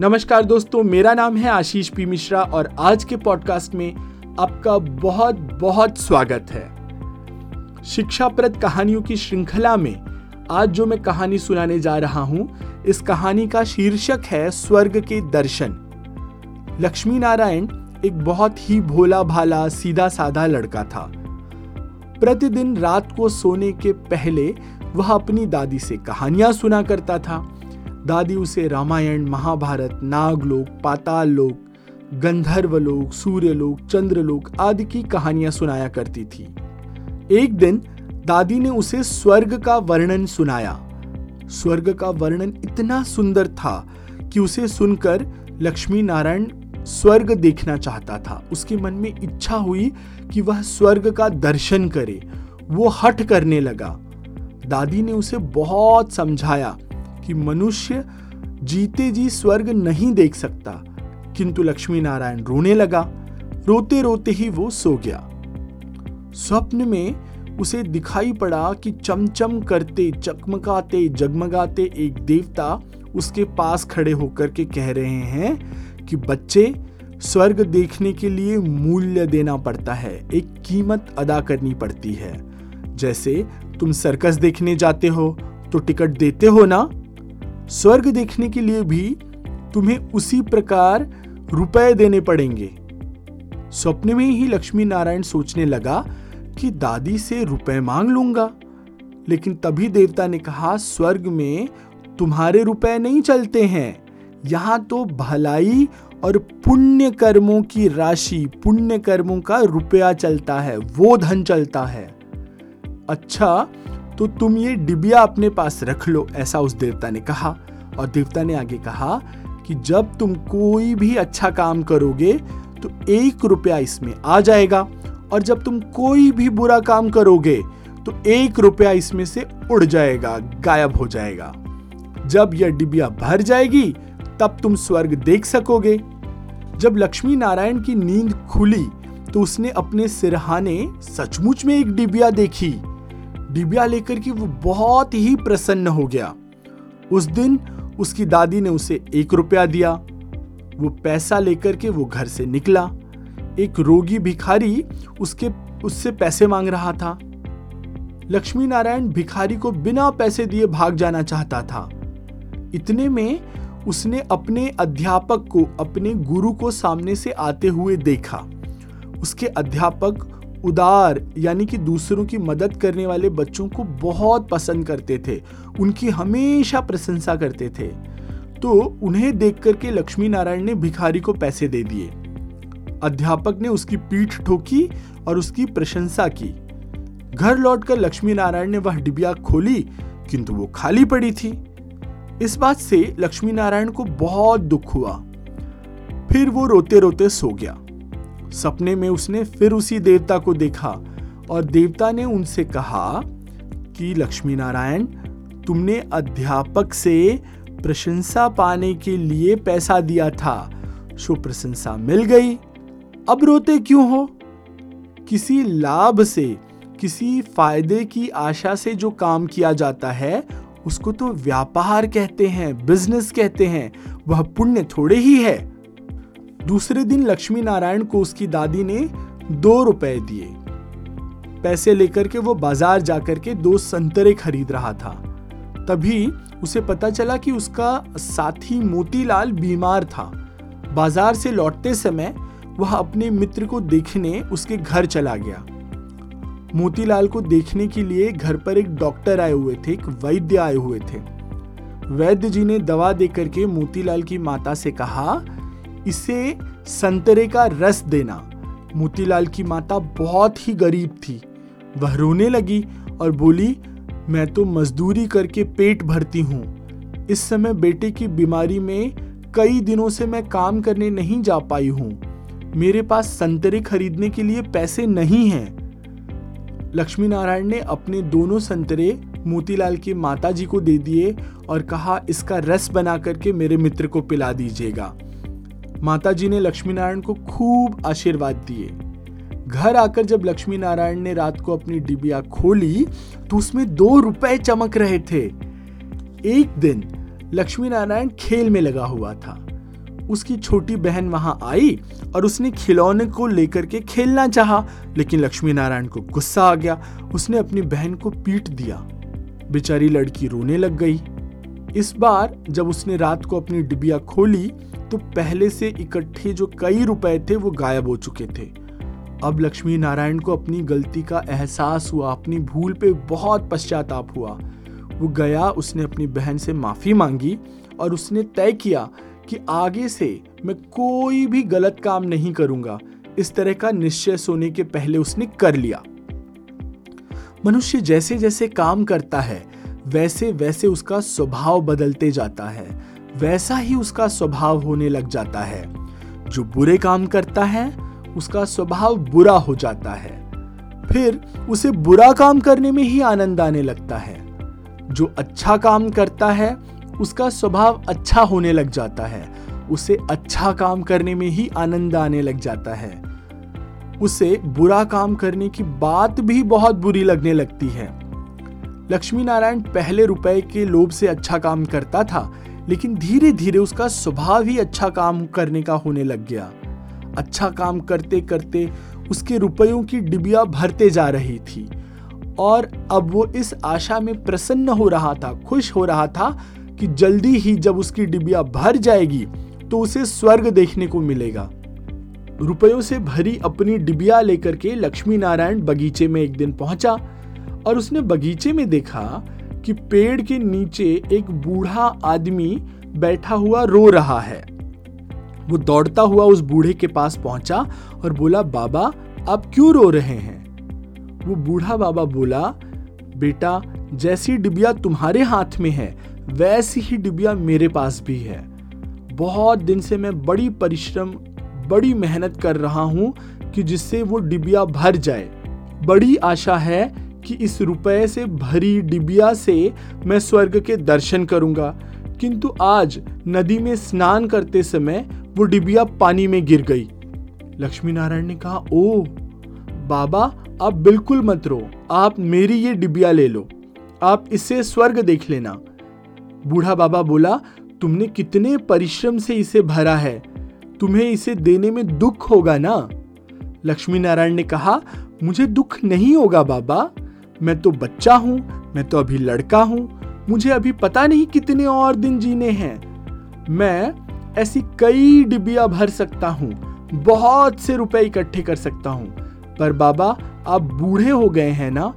नमस्कार दोस्तों, मेरा नाम है आशीष पी मिश्रा और आज के पॉडकास्ट में आपका बहुत बहुत स्वागत है। शिक्षाप्रद कहानियों की श्रृंखला में आज जो मैं कहानी सुनाने जा रहा हूं, इस कहानी का शीर्षक है स्वर्ग के दर्शन। लक्ष्मी नारायण एक बहुत ही भोला भाला सीधा साधा लड़का था। प्रतिदिन रात को सोने के पहले वह अपनी दादी से कहानियां सुना करता था। दादी उसे रामायण, महाभारत, नागलोक, पाताल लोक, गंधर्व लोक, सूर्यलोक, चंद्रलोक आदि की कहानियां सुनाया करती थी। एक दिन दादी ने उसे स्वर्ग का वर्णन सुनाया। स्वर्ग का वर्णन इतना सुंदर था कि उसे सुनकर लक्ष्मी नारायण स्वर्ग देखना चाहता था। उसके मन में इच्छा हुई कि वह स्वर्ग का दर्शन करे। वो हठ करने लगा। दादी ने उसे बहुत समझाया कि मनुष्य जीते जी स्वर्ग नहीं देख सकता, किंतु लक्ष्मी नारायण रोने लगा। रोते रोते ही वो सो गया। स्वप्न में उसे दिखाई पड़ा कि चमचम करते, चकमकाते, जगमगाते एक देवता उसके पास खड़े होकर के कह रहे हैं कि बच्चे, स्वर्ग देखने के लिए मूल्य देना पड़ता है, एक कीमत अदा करनी पड़ती है। जैसे तुम सर्कस देखने जाते हो तो टिकट देते हो ना, स्वर्ग देखने के लिए भी तुम्हें उसी प्रकार रुपए देने पड़ेंगे। सपने में ही लक्ष्मी नारायण सोचने लगा कि दादी से रुपए मांग लूंगा, लेकिन तभी देवता ने कहा, स्वर्ग में तुम्हारे रुपए नहीं चलते हैं, यहाँ तो भलाई और पुण्य कर्मों की राशि, पुण्य कर्मों का रुपया चलता है, वो धन चलता है। अच्छा, तो तुम ये डिबिया अपने पास रख लो, ऐसा उस देवता ने कहा। और देवता ने आगे कहा कि जब तुम कोई भी अच्छा काम करोगे तो 1 रुपया इसमें आ जाएगा, और जब तुम कोई भी बुरा काम करोगे तो 1 रुपया इसमें से उड़ जाएगा, गायब हो जाएगा। जब यह डिबिया भर जाएगी तब तुम स्वर्ग देख सकोगे। जब लक्ष्मी नारायण की नींद खुली तो उसने अपने सिरहाने सचमुच में एक डिबिया देखी। डिबिया लेकर के वो बहुत ही प्रसन्न हो गया। उस दिन उसकी दादी ने उसे 1 रुपया दिया। वो पैसा लेकर के वो घर से निकला। एक रोगी भिखारी उससे पैसे मांग रहा था। लक्ष्मी नारायण भिखारी को बिना पैसे दिए भाग जाना चाहता था। इतने में उसने अपने अध्यापक को, अपने गुरु को सामने से आते हुए देखा। उसके अध्यापक उदार, यानी कि दूसरों की मदद करने वाले बच्चों को बहुत पसंद करते थे, उनकी हमेशा प्रशंसा करते थे। तो उन्हें देख करके लक्ष्मी नारायण ने भिखारी को पैसे दे दिए। अध्यापक ने उसकी पीठ ठोकी और उसकी प्रशंसा की। घर लौटकर लक्ष्मी नारायण ने वह डिबिया खोली, किंतु वो खाली पड़ी थी। इस बात से लक्ष्मी नारायण को बहुत दुख हुआ। फिर वो रोते रोते सो गया। सपने में उसने फिर उसी देवता को देखा और देवता ने उनसे कहा कि लक्ष्मी नारायण, तुमने अध्यापक से प्रशंसा पाने के लिए पैसा दिया था, सो प्रशंसा मिल गई, अब रोते क्यों हो? किसी लाभ से, किसी फायदे की आशा से जो काम किया जाता है उसको तो व्यापार कहते हैं, बिजनेस कहते हैं, वह पुण्य थोड़े ही है। दूसरे दिन लक्ष्मी नारायण को उसकी दादी ने 2 रुपए दिए। पैसे लेकर के वो बाजार जाकर के 2 संतरे खरीद रहा था। तभी उसे पता चला कि उसका साथी मोतीलाल बीमार था। बाजार से लौटते समय वह अपने मित्र को देखने उसके घर चला गया। मोतीलाल को देखने के लिए घर पर एक डॉक्टर आए हुए थे, एक वैद्य आए हुए थे। वैद्य जी ने दवा दे करके मोतीलाल की माता से कहा, इसे संतरे का रस देना। मोतीलाल की माता बहुत ही गरीब थी। वह रोने लगी और बोली, मैं तो मजदूरी करके पेट भरती हूँ, इस समय बेटे की बीमारी में कई दिनों से मैं काम करने नहीं जा पाई हूँ, मेरे पास संतरे खरीदने के लिए पैसे नहीं हैं। लक्ष्मी नारायण ने अपने 2 संतरे मोतीलाल की माता जी को दे दिए और कहा, इसका रस बना करके मेरे मित्र को पिला दीजिएगा। माता जी ने लक्ष्मी नारायण को खूब आशीर्वाद दिए। घर आकर जब लक्ष्मी नारायण ने रात को अपनी डिबिया खोली तो उसमें 2 रुपए चमक रहे थे। एक दिन लक्ष्मी नारायण खेल में लगा हुआ था। उसकी छोटी बहन वहां आई और उसने खिलौने को लेकर के खेलना चाहा, लेकिन लक्ष्मी नारायण को गुस्सा आ गया। उसने अपनी बहन को पीट दिया। बेचारी लड़की रोने लग गई। इस बार जब उसने रात को अपनी डिबिया खोली तो पहले से इकट्ठे जो कई रुपए थे वो गायब हो चुके थे। अब लक्ष्मी नारायण को अपनी गलती का एहसास हुआ, अपनी भूल पे बहुत पश्चाताप हुआ। वो गया, उसने अपनी बहन से माफ़ी मांगी और उसने तय किया कि आगे से मैं कोई भी गलत काम नहीं करूंगा। इस तरह का निश्चय सोने के पहले उसने कर लिया। मनुष्य जैसे जैसे काम करता है वैसे वैसे उसका स्वभाव बदलते जाता है, वैसा ही उसका स्वभाव होने लग जाता है। जो बुरे काम करता है उसका स्वभाव बुरा हो जाता है, फिर उसे बुरा काम करने में ही आनंद आने लगता है। जो अच्छा काम करता है उसका स्वभाव अच्छा होने लग जाता है, उसे अच्छा काम करने में ही आनंद आने लग जाता है। उसे बुरा काम करने की बात भी बहुत बुरी लगने लगती है। लक्ष्मी नारायण पहले रुपए के लोभ से अच्छा काम करता था, लेकिन धीरे धीरे उसका स्वभाव ही अच्छा काम करने का होने लग गया। अच्छा काम करते करते उसके रुपयों की डिबिया भरते जा रही थी और अब वो इस आशा में प्रसन्न हो रहा था, खुश हो रहा था कि जल्दी ही जब उसकी डिबिया भर जाएगी तो उसे स्वर्ग देखने को मिलेगा। रुपयों से भरी अपनी डिबिया लेकर के लक्ष्मी नारायण बगीचे में एक दिन पहुंचा और उसने बगीचे में देखा कि पेड़ के नीचे एक बूढ़ा आदमी बैठा हुआ रो रहा है। वो दौड़ता हुआ उस बूढ़े के पास पहुंचा और बोला, बाबा आप क्यों रो रहे हैं? वो बूढ़ा बाबा बोला, बेटा जैसी डिबिया तुम्हारे हाथ में है वैसी ही डिबिया मेरे पास भी है। बहुत दिन से मैं बड़ी परिश्रम बड़ी मेहनत कर रहा हूँ कि जिससे वो डिबिया भर जाए। बड़ी आशा है कि इस रुपए से भरी डिबिया से मैं स्वर्ग के दर्शन करूंगा, किंतु आज नदी में स्नान करते समय वो डिबिया पानी में गिर गई। लक्ष्मी नारायण ने कहा, ओ बाबा आप बिल्कुल मत रो, आप मेरी ये डिबिया ले लो, आप इससे स्वर्ग देख लेना। बूढ़ा बाबा बोला, तुमने कितने परिश्रम से इसे भरा है, तुम्हें इसे देने में दुख होगा ना? लक्ष्मी नारायण ने कहा, मुझे दुख नहीं होगा बाबा, मैं तो बच्चा हूँ, मैं तो अभी लड़का हूँ, मुझे अभी पता नहीं कितने और दिन जीने हैं। मैं ऐसी कई डिबिया भर सकता हूँ, बहुत से रुपए इकट्ठे कर सकता हूँ, पर बाबा आप बूढ़े हो गए हैं ना,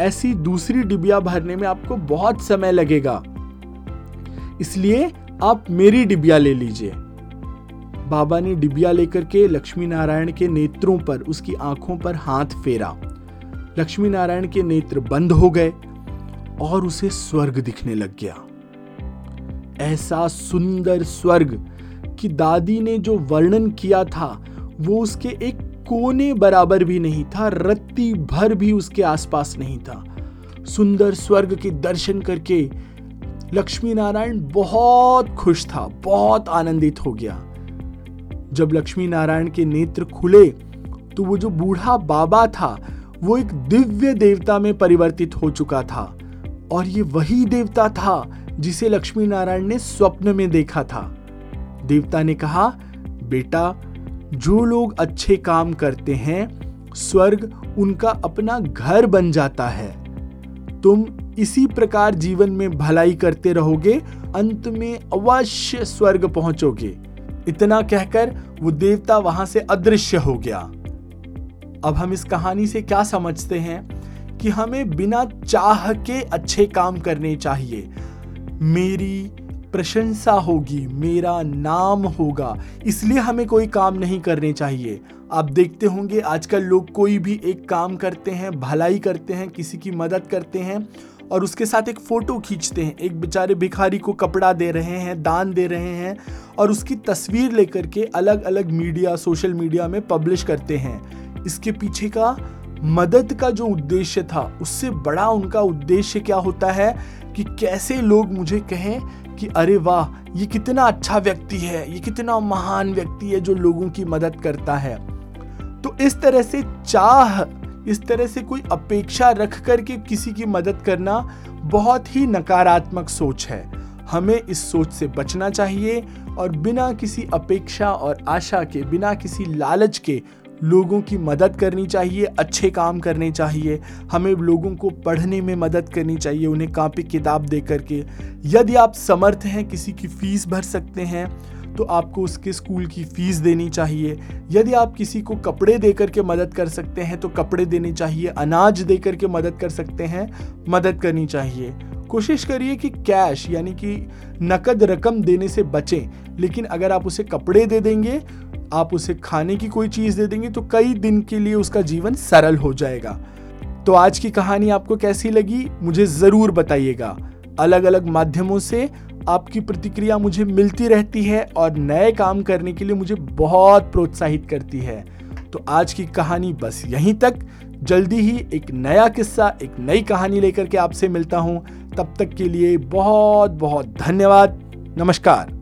ऐसी दूसरी डिबिया भरने में आपको बहुत समय लगेगा, इसलिए आप मेरी डिबिया ले लीजिए। बाबा ने डिबिया लेकर के लक्ष्मी नारायण के नेत्रों पर, उसकी आंखों पर हाथ फेरा। लक्ष्मी नारायण के नेत्र बंद हो गए और उसे स्वर्ग दिखने लग गया। ऐसा सुंदर स्वर्ग कि दादी ने जो वर्णन किया था वो उसके एक कोने बराबर भी नहीं था, रत्ती भर भी उसके आसपास नहीं था। सुंदर स्वर्ग के दर्शन करके लक्ष्मी नारायण बहुत खुश था, बहुत आनंदित हो गया। जब लक्ष्मी नारायण के नेत्र खुले तो वो जो बूढ़ा बाबा था वो एक दिव्य देवता में परिवर्तित हो चुका था और ये वही देवता था जिसे लक्ष्मी नारायण ने स्वप्न में देखा था। देवता ने कहा, बेटा जो लोग अच्छे काम करते हैं स्वर्ग उनका अपना घर बन जाता है। तुम इसी प्रकार जीवन में भलाई करते रहोगे, अंत में अवश्य स्वर्ग पहुंचोगे। इतना कहकर वो देवता वहां से अदृश्य हो गया। अब हम इस कहानी से क्या समझते हैं कि हमें बिना चाह के अच्छे काम करने चाहिए। मेरी प्रशंसा होगी, मेरा नाम होगा, इसलिए हमें कोई काम नहीं करने चाहिए। आप देखते होंगे आजकल लोग कोई भी एक काम करते हैं, भलाई करते हैं, किसी की मदद करते हैं और उसके साथ एक फ़ोटो खींचते हैं। एक बेचारे भिखारी को कपड़ा दे रहे हैं, दान दे रहे हैं और उसकी तस्वीर लेकर के अलग अलग मीडिया, सोशल मीडिया में पब्लिश करते हैं। इसके पीछे का मदद का जो उद्देश्य था उससे बड़ा उनका उद्देश्य क्या होता है कि कैसे लोग मुझे कहें कि अरे वाह ये कितना अच्छा व्यक्ति है, ये कितना महान व्यक्ति है जो लोगों की मदद करता है। तो इस तरह से चाह, इस तरह से कोई अपेक्षा रख करके किसी की मदद करना बहुत ही नकारात्मक सोच है। हमें इस सोच से बचना चाहिए और बिना किसी अपेक्षा और आशा के, बिना किसी लालच के लोगों की मदद करनी चाहिए, अच्छे काम करने चाहिए। हमें लोगों को पढ़ने में मदद करनी चाहिए, उन्हें कापी किताब दे करके। यदि आप समर्थ हैं, किसी की फ़ीस भर सकते हैं, तो आपको उसके स्कूल की फ़ीस देनी चाहिए। यदि आप किसी को कपड़े दे करके मदद कर सकते हैं तो कपड़े देने चाहिए, अनाज दे करके मदद कर सकते हैं, मदद करनी चाहिए। कोशिश करिए कि कैश यानी कि नकद रकम देने से बचें, लेकिन अगर आप उसे कपड़े दे देंगे, आप उसे खाने की कोई चीज़ दे देंगे, तो कई दिन के लिए उसका जीवन सरल हो जाएगा। तो आज की कहानी आपको कैसी लगी मुझे ज़रूर बताइएगा। अलग अलग माध्यमों से आपकी प्रतिक्रिया मुझे मिलती रहती है और नए काम करने के लिए मुझे बहुत प्रोत्साहित करती है। तो आज की कहानी बस यहीं तक। जल्दी ही एक नया किस्सा, एक नई कहानी लेकर के आपसे मिलता हूँ। तब तक के लिए बहुत बहुत धन्यवाद। नमस्कार।